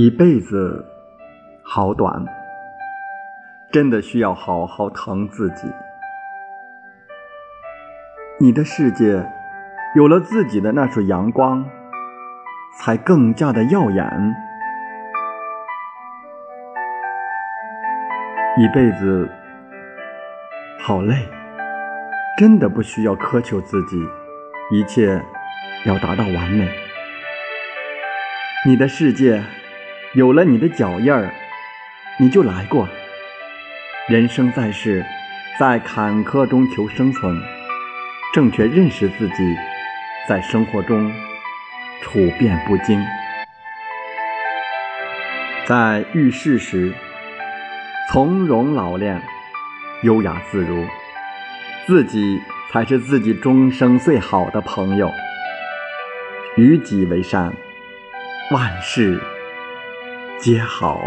一辈子好短，真的需要好好疼自己。你的世界有了自己的那束阳光，才更加的耀眼。一辈子好累，真的不需要苛求自己，一切要达到完美。你的世界有了你的脚印儿，你就来过。人生在世，在坎坷中求生存，正确认识自己，在生活中处变不惊。在遇事时从容老练，优雅自如，自己才是自己终生最好的朋友。与己为善，万事皆好。